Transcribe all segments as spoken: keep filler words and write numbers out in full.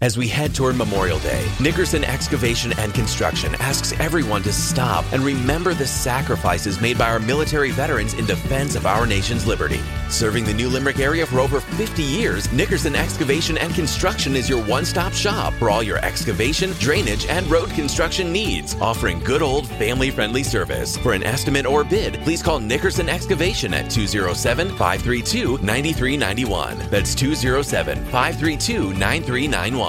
As we head toward Memorial Day, Nickerson Excavation and Construction asks everyone to stop and remember the sacrifices made by our military veterans in defense of our nation's liberty. Serving the New Limerick area for over fifty years, Nickerson Excavation and Construction is your one-stop shop for all your excavation, drainage, and road construction needs, offering good old family-friendly service. For an estimate or bid, please call Nickerson Excavation at two oh seven, five three two, nine three nine one. That's two oh seven, five three two, nine three nine one.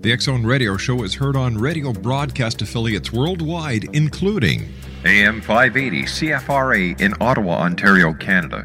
The Exxon Radio Show is heard on radio broadcast affiliates worldwide, including A M five eighty C F R A in Ottawa, Ontario, Canada,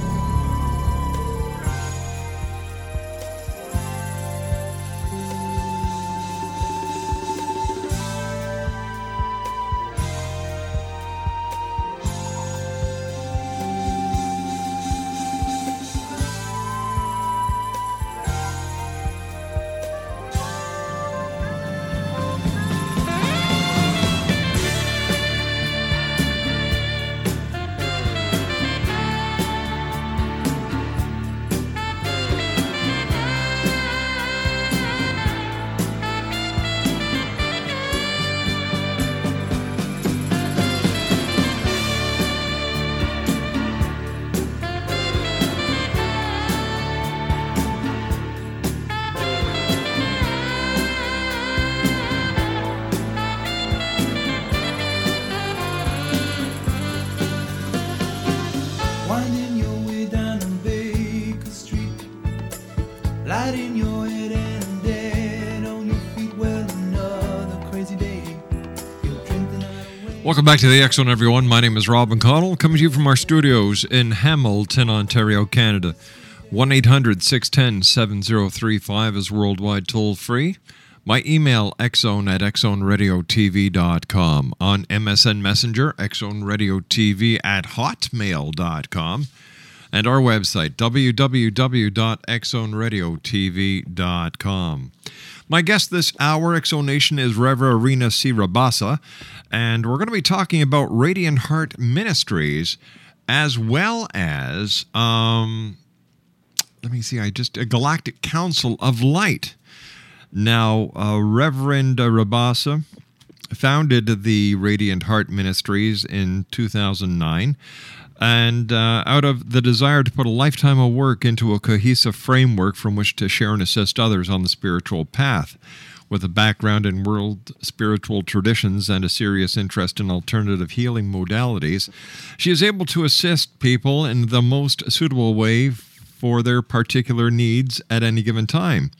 Welcome back to the X Zone, everyone. My name is Rob McConnell, coming to you from our studios in Hamilton, Ontario, Canada. one eight hundred, six one zero, seven zero three five is worldwide toll-free. My email, xzone at x zone radio t v dot com. On M S N Messenger, xzoneradiotv at hotmail dot com. and our website, w w w dot exxon radio t v dot com. My guest this hour, Exonation, is Reverend Rina Rabassa, and we're going to be talking about Radiant Heart Ministries as well as, um, let me see, I just, a Galactic Council of Light. Now, uh, Reverend Rabassa founded the Radiant Heart Ministries in two thousand nine, and uh, out of the desire to put a lifetime of work into a cohesive framework from which to share and assist others on the spiritual path. With a background in world spiritual traditions and a serious interest in alternative healing modalities, she is able to assist people in the most suitable way for their particular needs at any given time.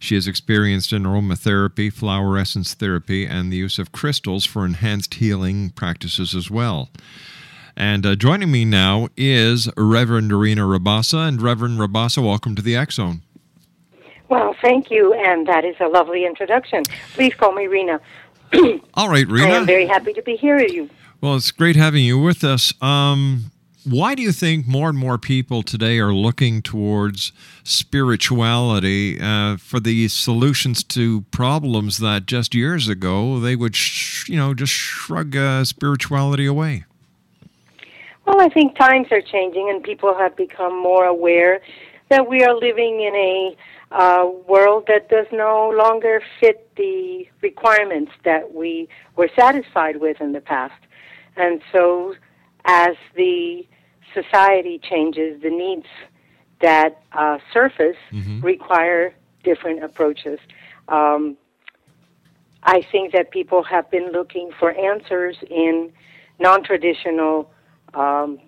She is experienced in aromatherapy, flower essence therapy, and the use of crystals for enhanced healing practices as well. And uh, joining me now is Reverend Rina Rabassa. And Reverend Rabassa, welcome to the X-Zone. Well, thank you, and that is a lovely introduction. Please call me Rina. All right, Rina. I am very happy to be here with you. Well, it's great having you with us. Um... Why do you think more and more people today are looking towards spirituality uh, for the solutions to problems that just years ago they would, sh- you know, just shrug uh, spirituality away? Well, I think times are changing and people have become more aware that we are living in a uh, world that does no longer fit the requirements that we were satisfied with in the past. And so as the society changes, the needs that uh, surface mm-hmm. require different approaches. Um, I think that people have been looking for answers in non-traditional um,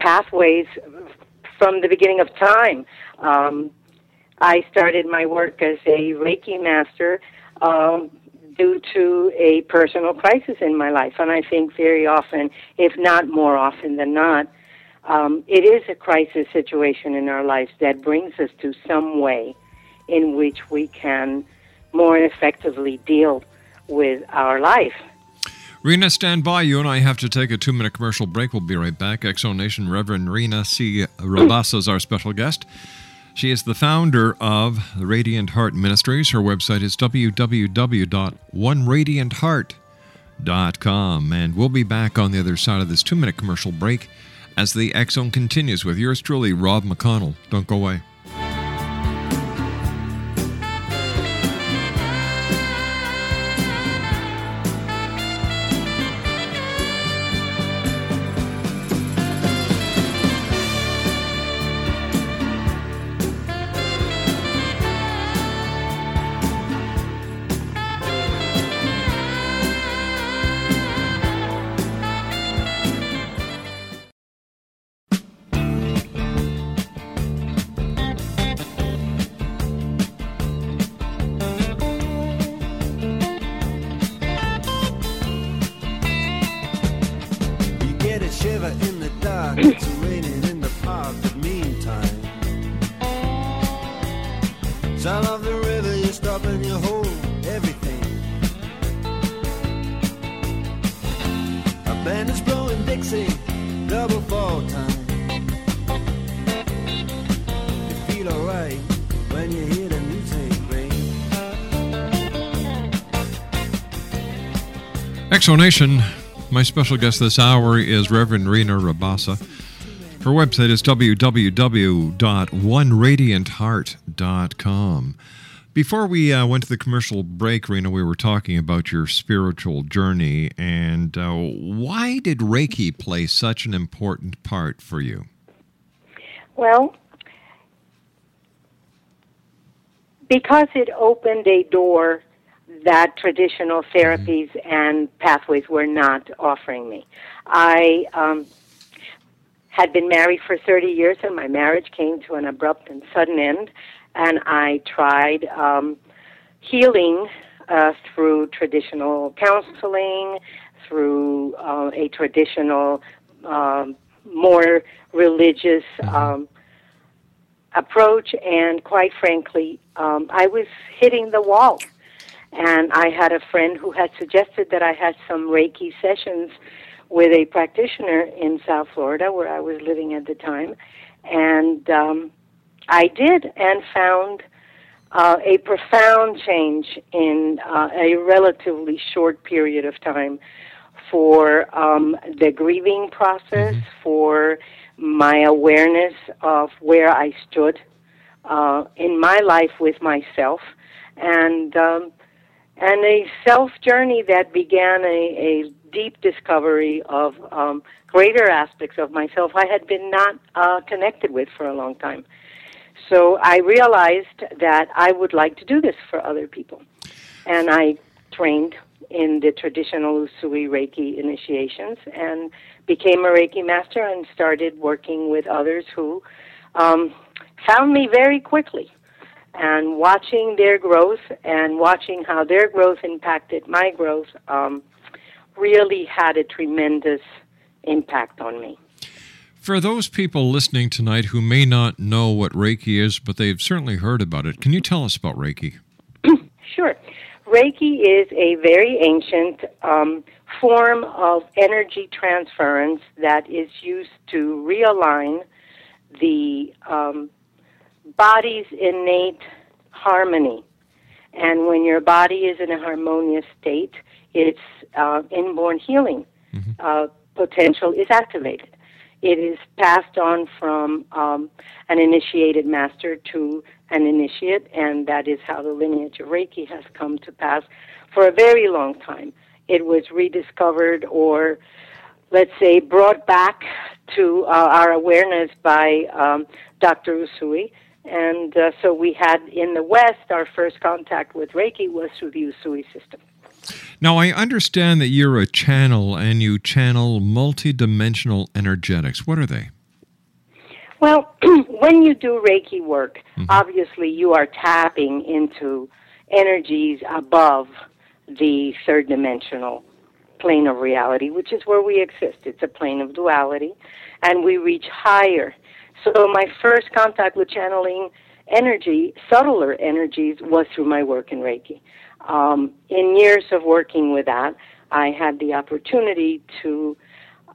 pathways from the beginning of time. Um, I started my work as a Reiki master um, due to a personal crisis in my life. And I think very often, if not more often than not, um, it is a crisis situation in our lives that brings us to some way in which we can more effectively deal with our life. Rina, stand by. You and I have to take a two-minute commercial break. We'll be right back. Exonation Reverend Rina C. Rabassa is our special guest. She is the founder of the Radiant Heart Ministries. Her website is w w w dot one radiant heart dot com. And we'll be back on the other side of this two-minute commercial break as the X-Zone continues with yours truly, Rob McConnell. Don't go away. Exonation. My special guest this hour is Reverend Rina Rabassa. Her website is w w w dot one radiant heart dot com. Before we uh, went to the commercial break, Rina, we were talking about your spiritual journey, and uh, why did Reiki play such an important part for you? Well, because it opened a door that traditional therapies and pathways were not offering me. I um, had been married for thirty years, and my marriage came to an abrupt and sudden end, and I tried um, healing uh, through traditional counseling, through uh, a traditional, um, more religious um, approach, and quite frankly, um, I was hitting the wall. And I had a friend who had suggested that I had some Reiki sessions with a practitioner in South Florida where I was living at the time, and um, I did and found uh, a profound change in uh, a relatively short period of time for um, the grieving process, mm-hmm. for my awareness of where I stood uh, in my life with myself, and um, and a self journey that began a, a deep discovery of um, greater aspects of myself I had been not uh, connected with for a long time. So I realized that I would like to do this for other people, and I trained in the traditional Usui Reiki initiations and became a Reiki master and started working with others who um, found me very quickly, and watching their growth and watching how their growth impacted my growth um, really had a tremendous impact on me. For those people listening tonight who may not know what Reiki is, but they've certainly heard about it, can you tell us about Reiki? Sure. Reiki is a very ancient um, form of energy transference that is used to realign the um, body's innate harmony. And when your body is in a harmonious state, its uh, inborn healing mm-hmm. uh, potential is activated. It is passed on from um, an initiated master to an initiate, and that is how the lineage of Reiki has come to pass for a very long time. It was rediscovered, or let's say brought back to uh, our awareness by um, Doctor Usui, and uh, so we had in the West our first contact with Reiki was through the Usui system. Now, I understand that you're a channel and you channel multidimensional energetics. What are they? Well, when you do Reiki work, mm-hmm. obviously you are tapping into energies above the third dimensional plane of reality, which is where we exist. It's a plane of duality, and we reach higher. So my first contact with channeling energy, subtler energies, was through my work in Reiki. Um, in years of working with that, I had the opportunity to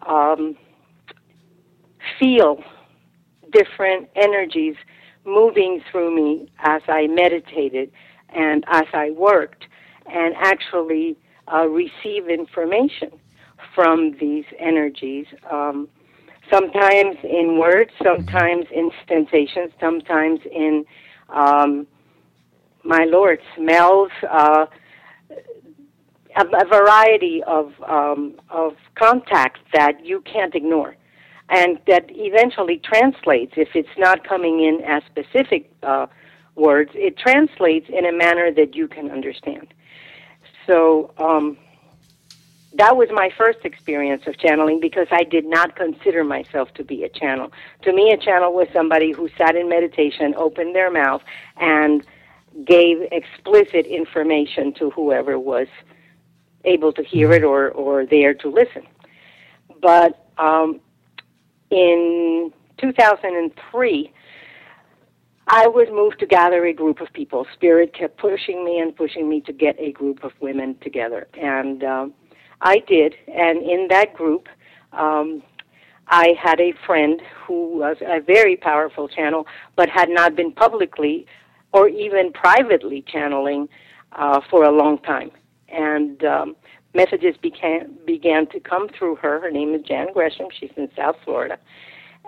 um, feel different energies moving through me as I meditated and as I worked, and actually uh, receive information from these energies, um, sometimes in words, sometimes in sensations, sometimes in um, my Lord, smells, uh, a, a variety of um, of contact that you can't ignore, and that eventually translates. If it's not coming in as specific uh, words, it translates in a manner that you can understand. So um, that was my first experience of channeling, because I did not consider myself to be a channel. To me, a channel was somebody who sat in meditation, opened their mouth, and gave explicit information to whoever was able to hear it or, or there to listen. But um, in two thousand three, I was moved to gather a group of people. Spirit kept pushing me and pushing me to get a group of women together. And um, I did, and in that group, um, I had a friend who was a very powerful channel, but had not been publicly or even privately channeling uh, for a long time. And um, messages began, began to come through her. Her name is Jan Gresham. She's in South Florida.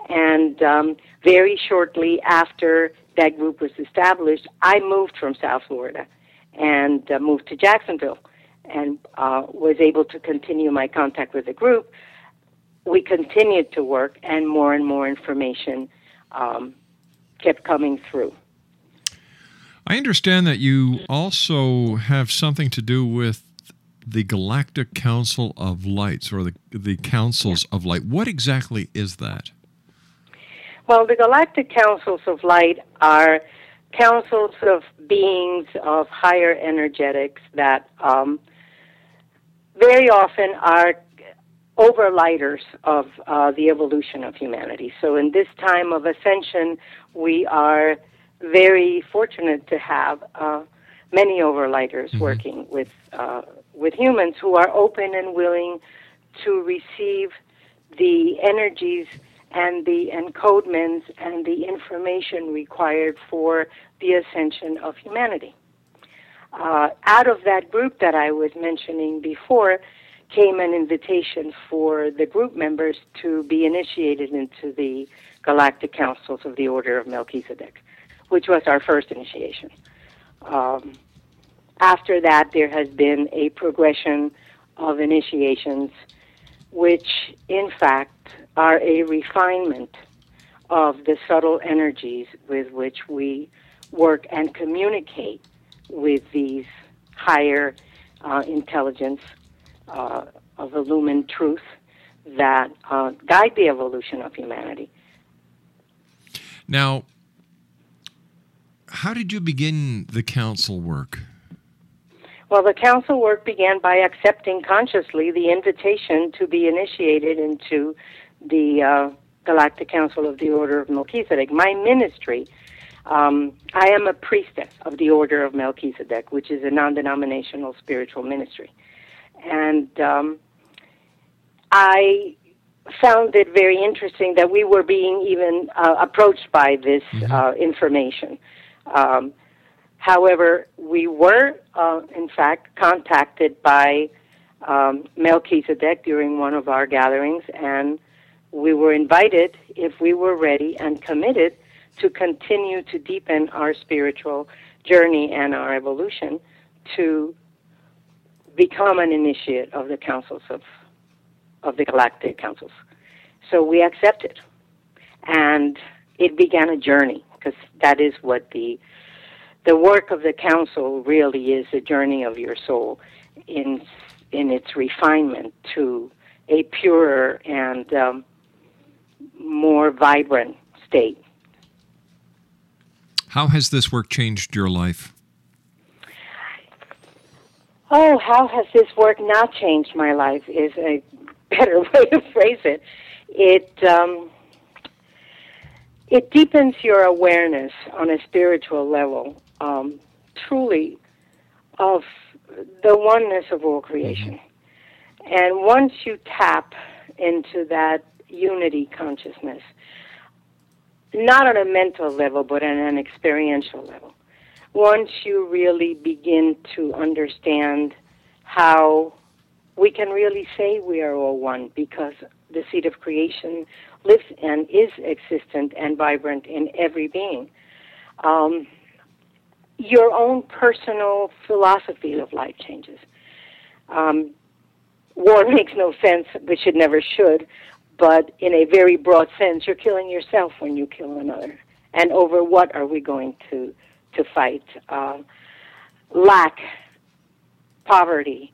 And um, very shortly after that group was established, I moved from South Florida and uh, moved to Jacksonville, and uh, was able to continue my contact with the group. We continued to work, and more and more information um, kept coming through. I understand that you also have something to do with the Galactic Council of Lights, or the the Councils yeah. of Light. What exactly is that? Well, the Galactic Councils of Light are councils of beings of higher energetics that um, very often are overlighters of uh, the evolution of humanity. So in this time of ascension, we are very fortunate to have uh, many overlighters mm-hmm. working with uh, with humans who are open and willing to receive the energies and the encodements and the information required for the ascension of humanity. Uh, out of that group that I was mentioning before came an invitation for the group members to be initiated into the Galactic Councils of the Order of Melchizedek, which was our first initiation. Um, after that, there has been a progression of initiations, which, in fact, are a refinement of the subtle energies with which we work and communicate with these higher uh, intelligence uh, of illumined truth that uh, guide the evolution of humanity. Now, how did you begin the council work? Well, the council work began by accepting consciously the invitation to be initiated into the uh, Galactic Council of the Order of Melchizedek. My ministry, um, I am a priestess of the Order of Melchizedek, which is a non-denominational spiritual ministry. And um, I found it very interesting that we were being even uh, approached by this mm-hmm. uh, information. Um, however, we were, uh, in fact, contacted by um, Melchizedek during one of our gatherings, and we were invited, if we were ready and committed, to continue to deepen our spiritual journey and our evolution to become an initiate of the councils of, of the Galactic Councils. So we accepted, and it began a journey, because that is what the the work of the council really is, the journey of your soul in in its refinement to a purer and um, more vibrant state. How has this work changed your life? Oh, how has this work not changed my life is a better way to phrase it. It... Um, It deepens your awareness on a spiritual level, um, truly, of the oneness of all creation. And once you tap into that unity consciousness, not on a mental level, but on an experiential level, once you really begin to understand how we can really say we are all one, because the seed of creation lives and is existent and vibrant in every being. Um, your own personal philosophy of life changes. Um, war makes no sense, which it never should, but in a very broad sense, you're killing yourself when you kill another. And over what are we going to, to fight? Uh, lack, poverty.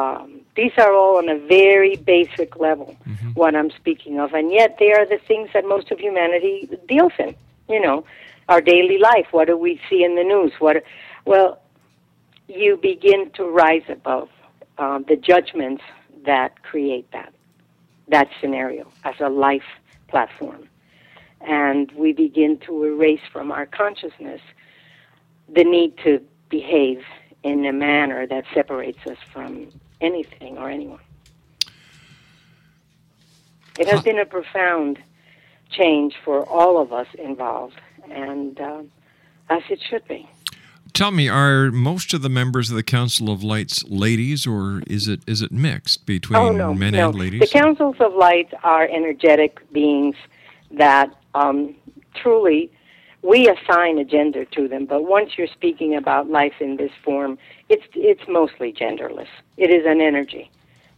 Um, these are all on a very basic level, mm-hmm. what I'm speaking of, and yet they are the things that most of humanity deals in, you know, our daily life. What do we see in the news? What? Well, you begin to rise above um, the judgments that create that, that scenario as a life platform, and we begin to erase from our consciousness the need to behave in a manner that separates us from anything or anyone. It has been a profound change for all of us involved, and uh, as it should be. Tell me, are most of the members of the Council of Lights ladies, or is it is it mixed between oh, no, men no. and ladies? The Councils of Lights are energetic beings that um, truly... We assign a gender to them, but once you're speaking about life in this form, it's it's mostly genderless. It is an energy.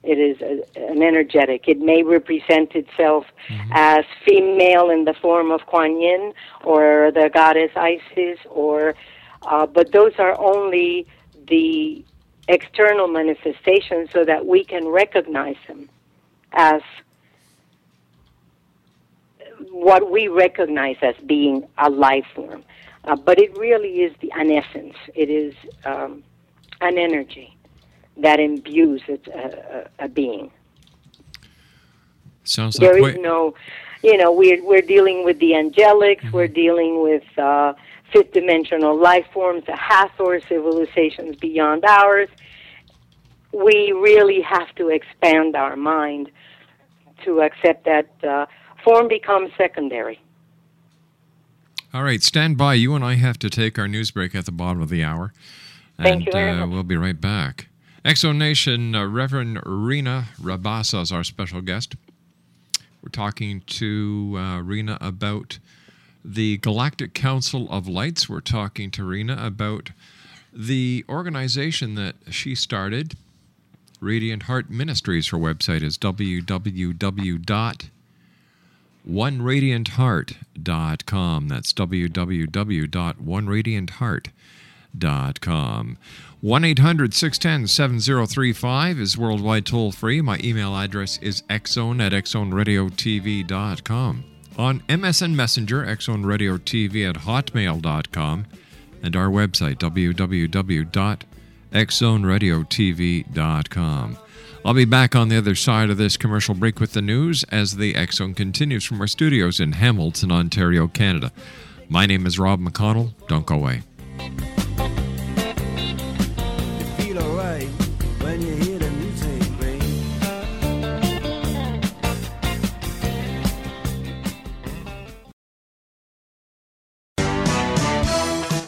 It is a, an energetic. It may represent itself mm-hmm. as female in the form of Kuan Yin or the goddess Isis, or uh, but those are only the external manifestations so that we can recognize them as what we recognize as being a life form. Uh, but it really is the, an essence. It is um, an energy that imbues it, a, a, a being. Sounds there like... There is wait. no... You know, we're, we're dealing with the angelics, mm-hmm. we're dealing with uh, fifth-dimensional life forms, the Hathor civilizations beyond ours. we really have to expand our mind to accept that uh, form becomes secondary. All right, stand by. You and I have to take our news break at the bottom of the hour. And, Thank you very uh, much. We'll be right back. Exo Nation, uh, Reverend Rina Rabassa is our special guest. We're talking to uh, Rina about the Galactic Council of Lights. We're talking to Rina about the organization that she started, Radiant Heart Ministries. Her website is w w w dot one radiant heart dot com. That's w w w dot one radiant heart dot com. one eight hundred six one zero seven zero three five is worldwide toll-free. My email address is exxon at exxonradiotv dot com. On M S N Messenger, exxonradiotv at hotmail dot com. And our website, w w w dot exxon radio t v dot com. I'll be back on the other side of this commercial break with the news as the Exxon continues from our studios in Hamilton, Ontario, Canada. My name is Rob McConnell. Don't go away.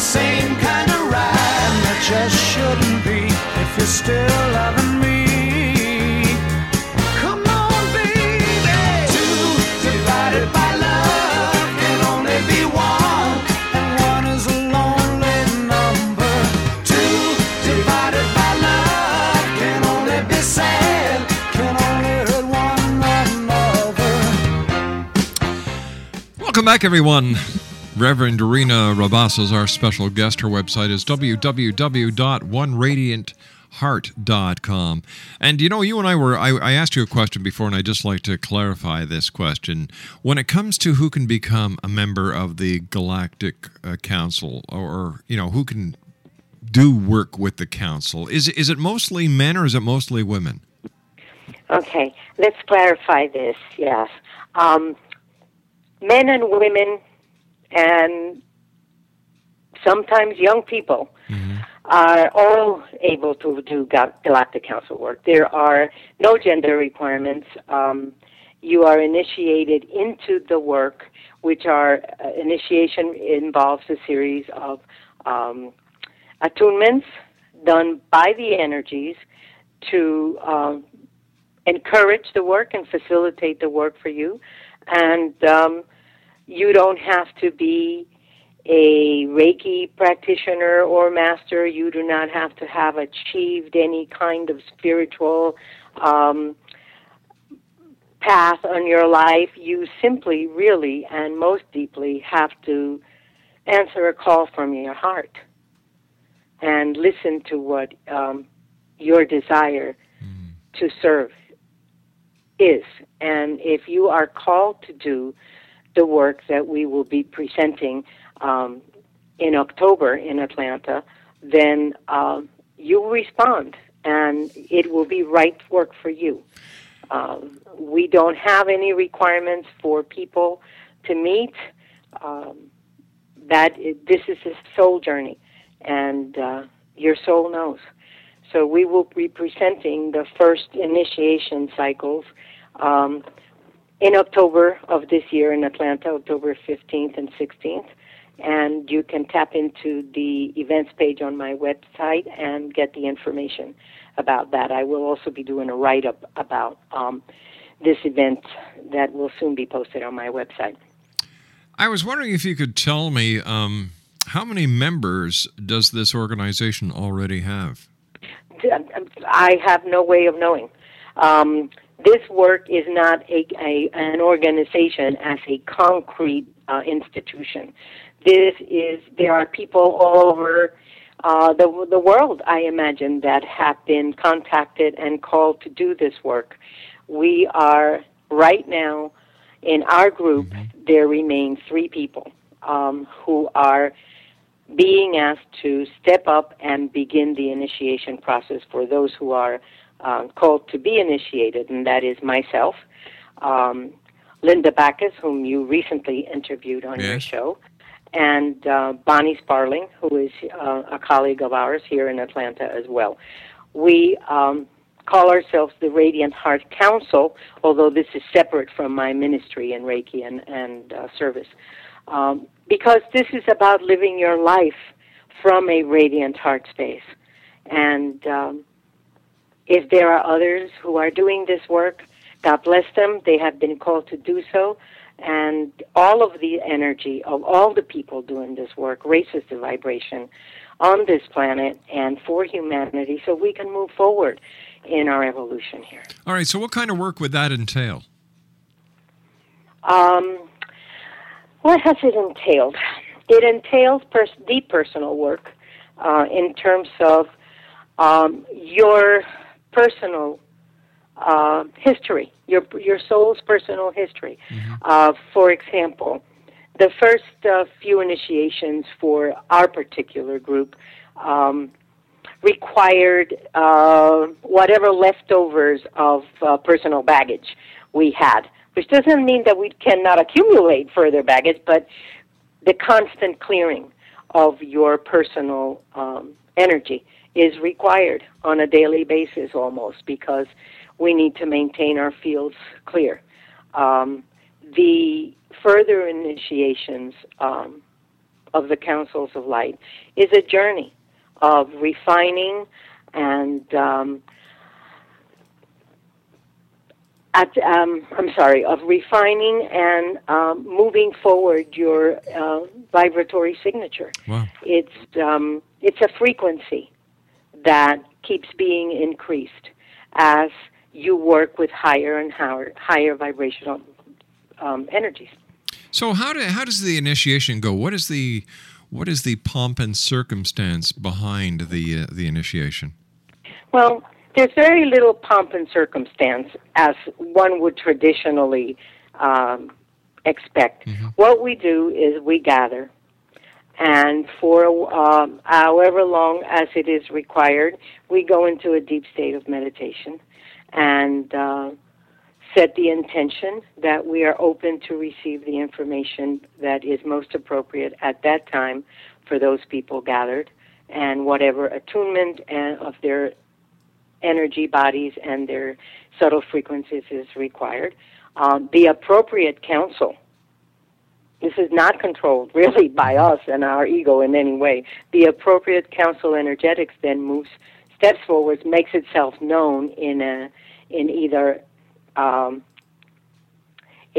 Same kind of ride that just shouldn't be if you're still loving me. Come on, baby. Two divided by love can only be one, and one is a lonely number. Two divided by love can only be sad, can only hurt one another. Welcome back, everyone. Reverend Rina Rabassa is our special guest. Her website is w w w dot one radiant heart dot com. And, you know, you and I were, I, I asked you a question before, and I'd just like to clarify this question. When it comes to who can become a member of the Galactic uh, Council, or, you know, who can do work with the council, is, is it mostly men or is it mostly women? Okay, let's clarify this, yes. Um, men and women... and sometimes young people mm-hmm. are all able to do Galactic Council work. There are no gender requirements. Um, you are initiated into the work, which are uh, initiation involves a series of um, attunements done by the energies to um, encourage the work and facilitate the work for you. And... Um, You don't have to be a Reiki practitioner or master. You do not have to have achieved any kind of spiritual um, path on your life. You simply, really, and most deeply have to answer a call from your heart and listen to what um, your desire mm. to serve is. And if you are called to do the work that we will be presenting um, in October in Atlanta, then uh, you respond, and it will be right work for you. Uh, we don't have any requirements for people to meet. Um, that this is a soul journey, and uh, your soul knows. So we will be presenting the first initiation cycles um, in October of this year in Atlanta, October fifteenth and sixteenth. And you can tap into the events page on my website and get the information about that. I will also be doing a write-up about um, this event that will soon be posted on my website. I was wondering if you could tell me um, how many members does this organization already have? I have no way of knowing. Um, this work is not a, a an organization as a concrete uh, institution. This is, there are people all over uh, the the world, I imagine, that have been contacted and called to do this work. We are right now in our group. There remain three people um, who are being asked to step up and begin the initiation process for those who are uh, called to be initiated, and that is myself, um, Linda Backus, whom you recently interviewed on yes. your show, and uh, Bonnie Sparling, who is uh, a colleague of ours here in Atlanta as well. We um, call ourselves the Radiant Heart Council, although this is separate from my ministry in Reiki and, and uh, service, um, because this is about living your life from a radiant heart space. And um, if there are others who are doing this work, God bless them. They have been called to do so. And all of the energy of all the people doing this work raises the vibration on this planet and for humanity so we can move forward in our evolution here. All right, so what kind of work would that entail? Um, what has it entailed? It entails pers- deep personal work uh, in terms of um, your personal Uh, history, your your soul's personal history. Mm-hmm. Uh, for example, the first uh, few initiations for our particular group um, required uh, whatever leftovers of uh, personal baggage we had, which doesn't mean that we cannot accumulate further baggage, but the constant clearing of your personal um, energy is required on a daily basis almost, because we need to maintain our fields clear. Um, the further initiations um, of the Councils of Light is a journey of refining and, um, at, um, I'm sorry, of refining and um, moving forward your uh, vibratory signature. Wow. It's um, it's a frequency that keeps being increased as you work with higher and higher, higher vibrational um, energies. So how do, how does the initiation go? What is the what is the pomp and circumstance behind the uh, the initiation? Well, there's very little pomp and circumstance as one would traditionally um, expect. Mm-hmm. What we do is we gather, and for um, however long as it is required, we go into a deep state of meditation and uh, set the intention that we are open to receive the information that is most appropriate at that time for those people gathered, and whatever attunement and of their energy bodies and their subtle frequencies is required. Um, the appropriate counsel, this is not controlled really by us and our ego in any way, the appropriate counsel energetics then moves steps forward, makes itself known in a in either um,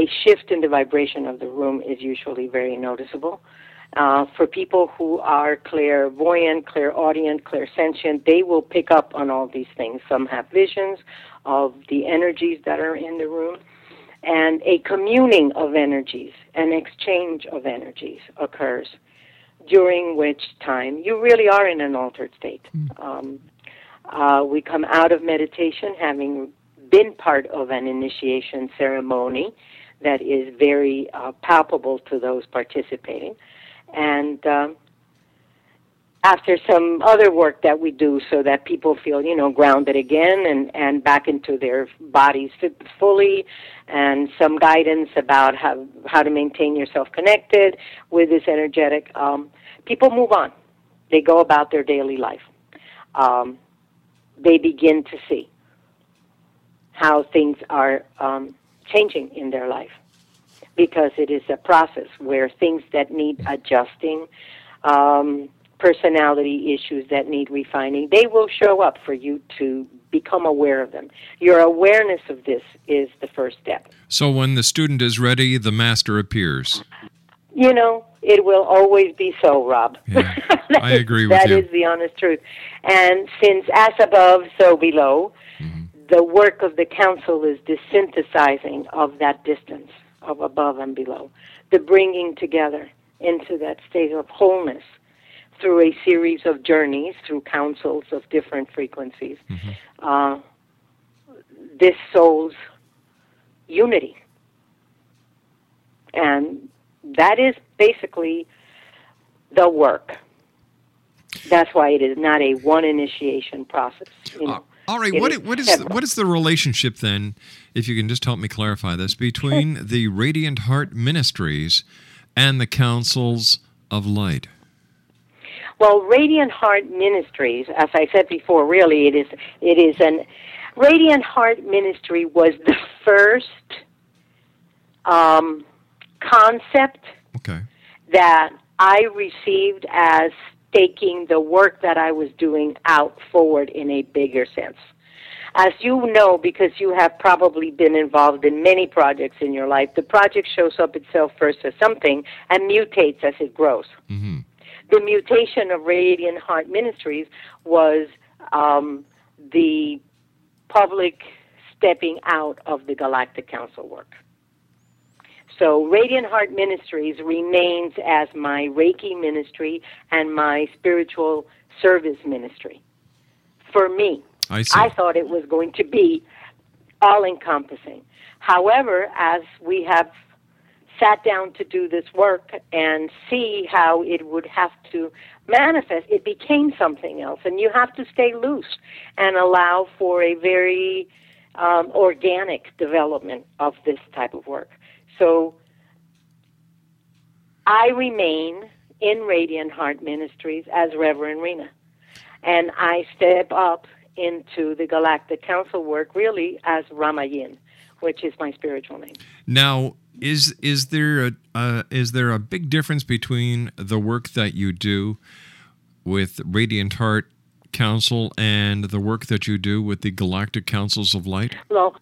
a shift in the vibration of the room is usually very noticeable. Uh, for people who are clairvoyant, clairaudient, clairsentient, they will pick up on all these things. Some have visions of the energies that are in the room, and a communing of energies, an exchange of energies occurs, during which time you really are in an altered state. Um, Uh, we come out of meditation having been part of an initiation ceremony that is very uh, palpable to those participating. And um, after some other work that we do so that people feel, you know, grounded again and, and back into their bodies fully, and some guidance about how, how to maintain yourself connected with this energetic. Um, people move on. They go about their daily life. Um, they begin to see how things are um, changing in their life, because it is a process where things that need adjusting, um, personality issues that need refining, they will show up for you to become aware of them. Your awareness of this is the first step. So when the student is ready, the master appears. You know, it will always be so, Rob. Yeah, I agree with that you. That is the honest truth. And since as above, so below, mm-hmm. the work of the council is the synthesizing of that distance of above and below, the bringing together into that state of wholeness through a series of journeys, through councils of different frequencies, mm-hmm. uh, this soul's unity. And that is basically the work. That's why it is not a one initiation process. You know, uh, all right, what is, what is the, what is the relationship then, if you can just help me clarify this, between the Radiant Heart Ministries and the Councils of Light? Well, Radiant Heart Ministries, as I said before, really it is it is an Radiant Heart Ministry was the first um, concept okay. that I received as taking the work that I was doing out forward in a bigger sense. As you know, because you have probably been involved in many projects in your life, the project shows up itself first as something and mutates as it grows. Mm-hmm. The mutation of Radiant Heart Ministries was um, the public stepping out of the Galactic Council work. So Radiant Heart Ministries remains as my Reiki ministry and my spiritual service ministry. For me, I, I thought it was going to be all-encompassing. However, as we have sat down to do this work and see how it would have to manifest, it became something else. And you have to stay loose and allow for a very um, organic development of this type of work. So I remain in Radiant Heart Ministries as Reverend Rina, and I step up into the Galactic Council work really as Ramayin, which is my spiritual name. Now, Is is there a uh, is there a big difference between the work that you do with Radiant Heart Council and the work that you do with the Galactic Councils of Light? Well,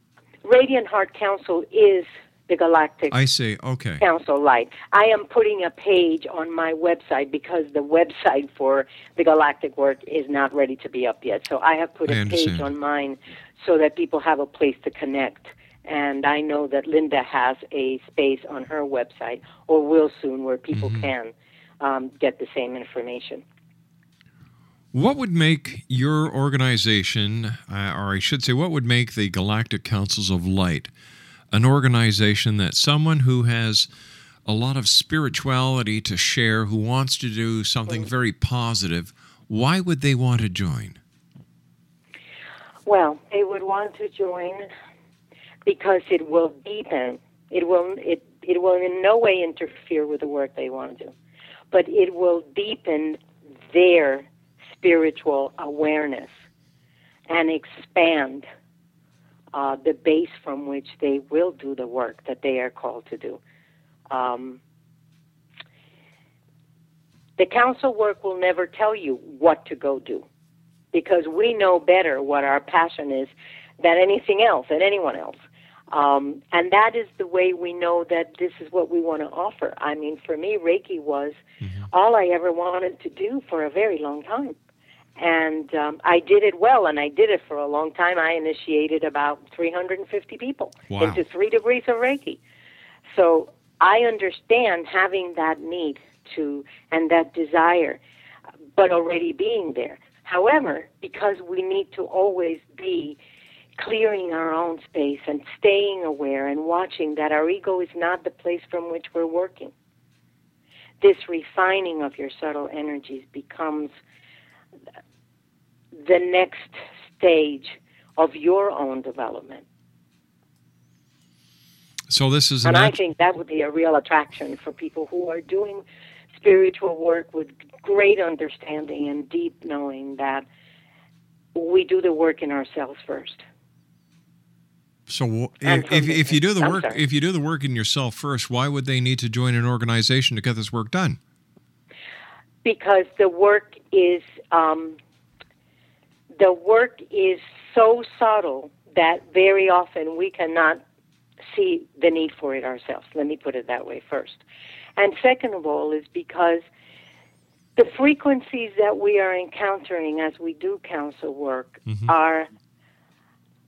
Radiant Heart Council is the Galactic I see. Okay. Council Light. I am putting a page on my website because the website for the Galactic work is not ready to be up yet. So I have put I a understand. page on mine so that people have a place to connect. And I know that Linda has a space on her website, or will soon, where people mm-hmm. can um, get the same information. What would make your organization, uh, or I should say, what would make the Galactic Councils of Light an organization that someone who has a lot of spirituality to share, who wants to do something mm-hmm. very positive, why would they want to join? Well, they would want to join because it will deepen, it will it it will in no way interfere with the work they want to do, but it will deepen their spiritual awareness and expand uh, the base from which they will do the work that they are called to do. Um, the council work will never tell you what to go do, because we know better what our passion is than anything else, than anyone else. Um, and that is the way we know that this is what we want to offer. I mean, for me, Reiki was mm-hmm. all I ever wanted to do for a very long time. And um, I did it well, and I did it for a long time. I initiated about three hundred fifty people wow. into three degrees of Reiki. So I understand having that need to and that desire, but already being there. However, because we need to always be clearing our own space and staying aware and watching that our ego is not the place from which we're working, this refining of your subtle energies becomes the next stage of your own development. So this is, and I think that would be a real attraction for people who are doing spiritual work with great understanding and deep knowing that we do the work in ourselves first. So if, if, if you do the work, if you do the work in yourself first, why would they need to join an organization to get this work done? Because the work is um, the work is so subtle that very often we cannot see the need for it ourselves. Let me put it that way first. And second of all is because the frequencies that we are encountering as we do council work mm-hmm. are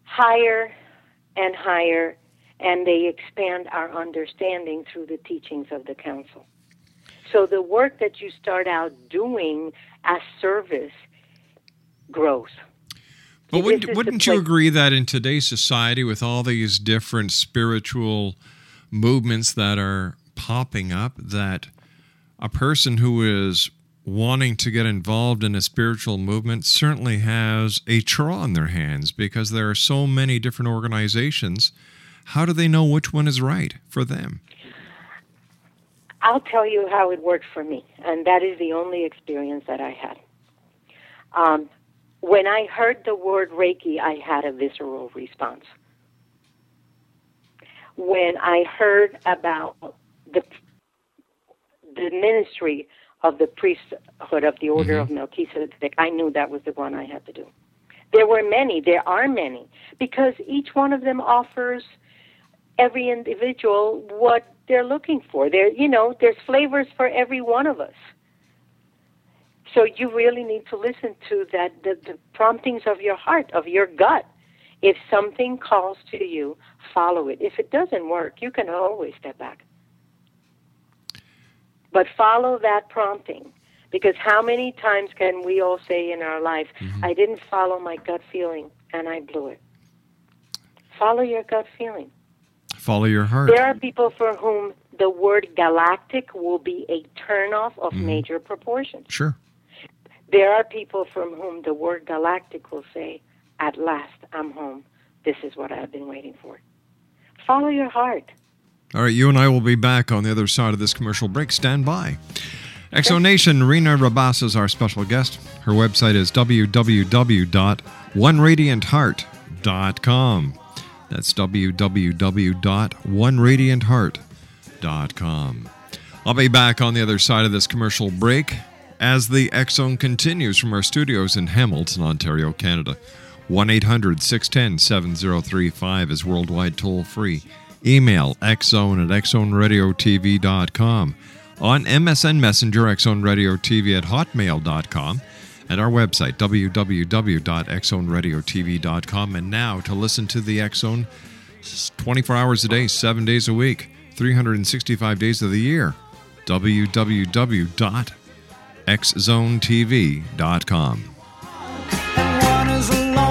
higher and higher, and they expand our understanding through the teachings of the council. So the work that you start out doing as service grows. But wouldn't, wouldn't you agree that in today's society, with all these different spiritual movements that are popping up, that a person who is wanting to get involved in a spiritual movement certainly has a chore on their hands because there are so many different organizations? How do they know which one is right for them? I'll tell you how it worked for me, and that is the only experience that I had. Um, When I heard the word Reiki, I had a visceral response. When I heard about the the ministry of the priesthood of the order mm-hmm. of Melchizedek, I knew that was the one I had to do. There were many. There are many. Because each one of them offers every individual what they're looking for. There, you know, there's flavors for every one of us. So you really need to listen to that, the, the promptings of your heart, of your gut. If something calls to you, follow it. If it doesn't work, you can always step back. But follow that prompting, because how many times can we all say in our life, mm-hmm. I didn't follow my gut feeling, and I blew it. Follow your gut feeling. Follow your heart. There are people for whom the word galactic will be a turnoff of mm-hmm. major proportions. Sure. There are people from whom the word galactic will say, at last, I'm home. This is what I've been waiting for. Follow your heart. All right, you and I will be back on the other side of this commercial break. Stand by. Exo Nation, Rina Rabassa is our special guest. Her website is w w w dot one radiant heart dot com. That's w w w dot one radiant heart dot com. I'll be back on the other side of this commercial break as the Exxon continues from our studios in Hamilton, Ontario, Canada. one eight hundred six one zero seven zero three five is worldwide toll-free. Email exxon at exxon radio t v dot com. On M S N Messenger, exxon radio t v at hotmail dot com. At our website, w w w dot exxon radio t v dot com. And now to listen to the Exxon twenty-four hours a day, seven days a week, three hundred sixty-five days of the year, w w w dot exxon radio t v dot com. X Zone T V dot com.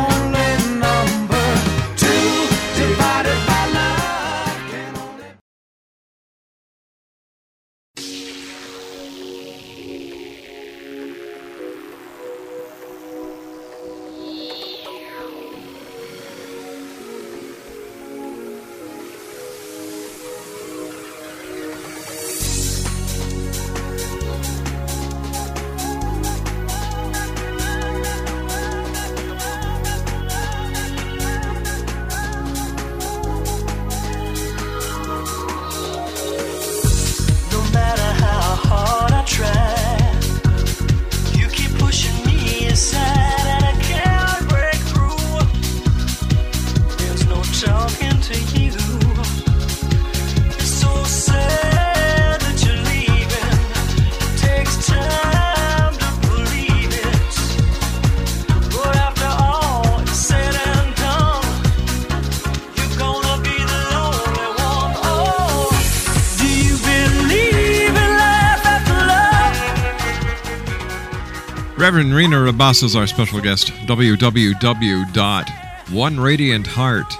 Reverend Rina Rabassa is our special guest. w w w dot one radiant heart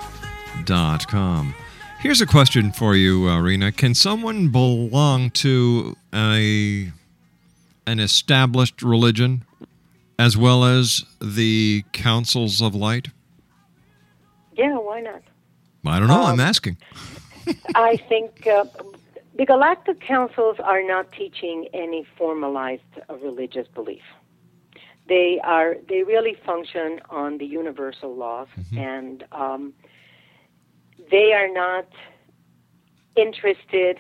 dot com. Here's a question for you, uh, Rina. Can someone belong to a an established religion, as well as the Councils of Light? Yeah, why not? I don't know. Um, I'm asking. I think uh, the Galactic Councils are not teaching any formalized uh, religious belief. They are. They really function on the universal laws, mm-hmm. and um, they are not interested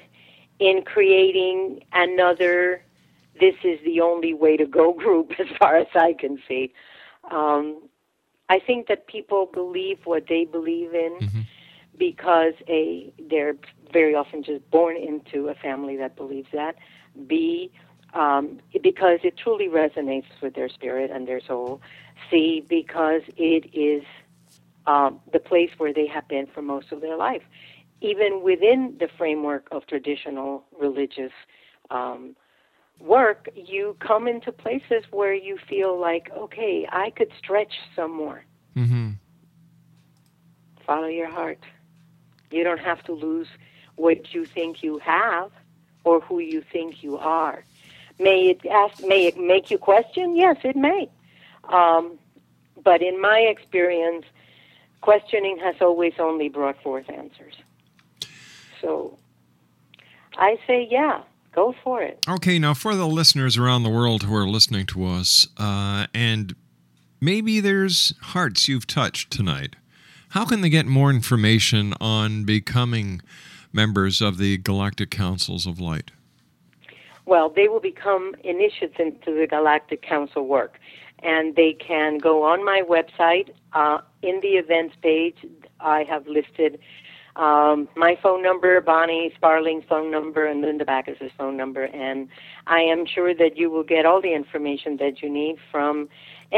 in creating another "this is the only way to go" group, as far as I can see. Um, I think that people believe what they believe in mm-hmm. because A, they're very often just born into a family that believes that, B, um, because it truly resonates with their spirit and their soul, C, because it is um, the place where they have been for most of their life. Even within the framework of traditional religious um, work, you come into places where you feel like, okay, I could stretch some more. Mm-hmm. Follow your heart. You don't have to lose what you think you have or who you think you are. May it ask? May it make you question? Yes, it may. Um, but in my experience, questioning has always only brought forth answers. So I say, yeah. Go for it. Okay, now for the listeners around the world who are listening to us, uh, and maybe there's hearts you've touched tonight, how can they get more information on becoming members of the Galactic Councils of Light? Well, they will become initiates into the Galactic Council work, and they can go on my website. Uh, in the events page, I have listed Um, my phone number, Bonnie Sparling's phone number, and Linda Backus' phone number, and I am sure that you will get all the information that you need from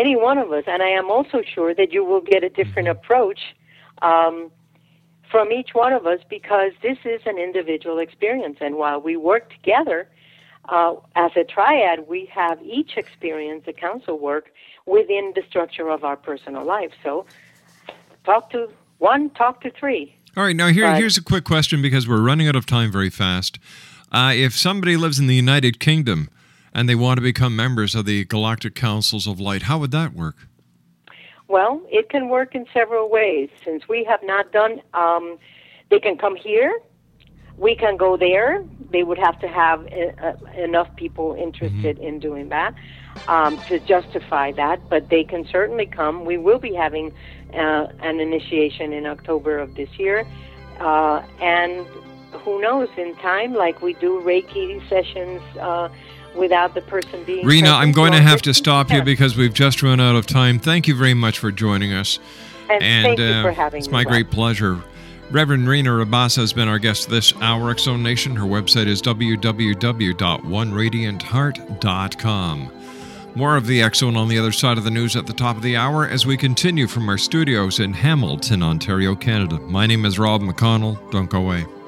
any one of us, and I am also sure that you will get a different approach um, from each one of us, because this is an individual experience, and while we work together uh, as a triad, we have each experienced the council work within the structure of our personal life. So talk to one, talk to three. All right, now here, here's a quick question, because we're running out of time very fast. Uh, if somebody lives in the United Kingdom and they want to become members of the Galactic Councils of Light, how would that work? Well, it can work in several ways. Since we have not done, um, they can come here, we can go there. They would have to have uh, enough people interested mm-hmm. in doing that um, to justify that, but they can certainly come. We will be having Uh, an initiation in October of this year, uh, and who knows, in time, like we do Reiki sessions uh, without the person being... Rina, I'm going to have to stop you because we've just run out of time. Thank you very much for joining us. And, and thank uh, you for having me. It's my great pleasure. Reverend Rina Rabassa has been our guest this hour, X O Nation. Her website is w w w dot one radiant heart dot com. More of the X-Zone on the other side of the news at the top of the hour as we continue from our studios in Hamilton, Ontario, Canada. My name is Rob McConnell. Don't go away.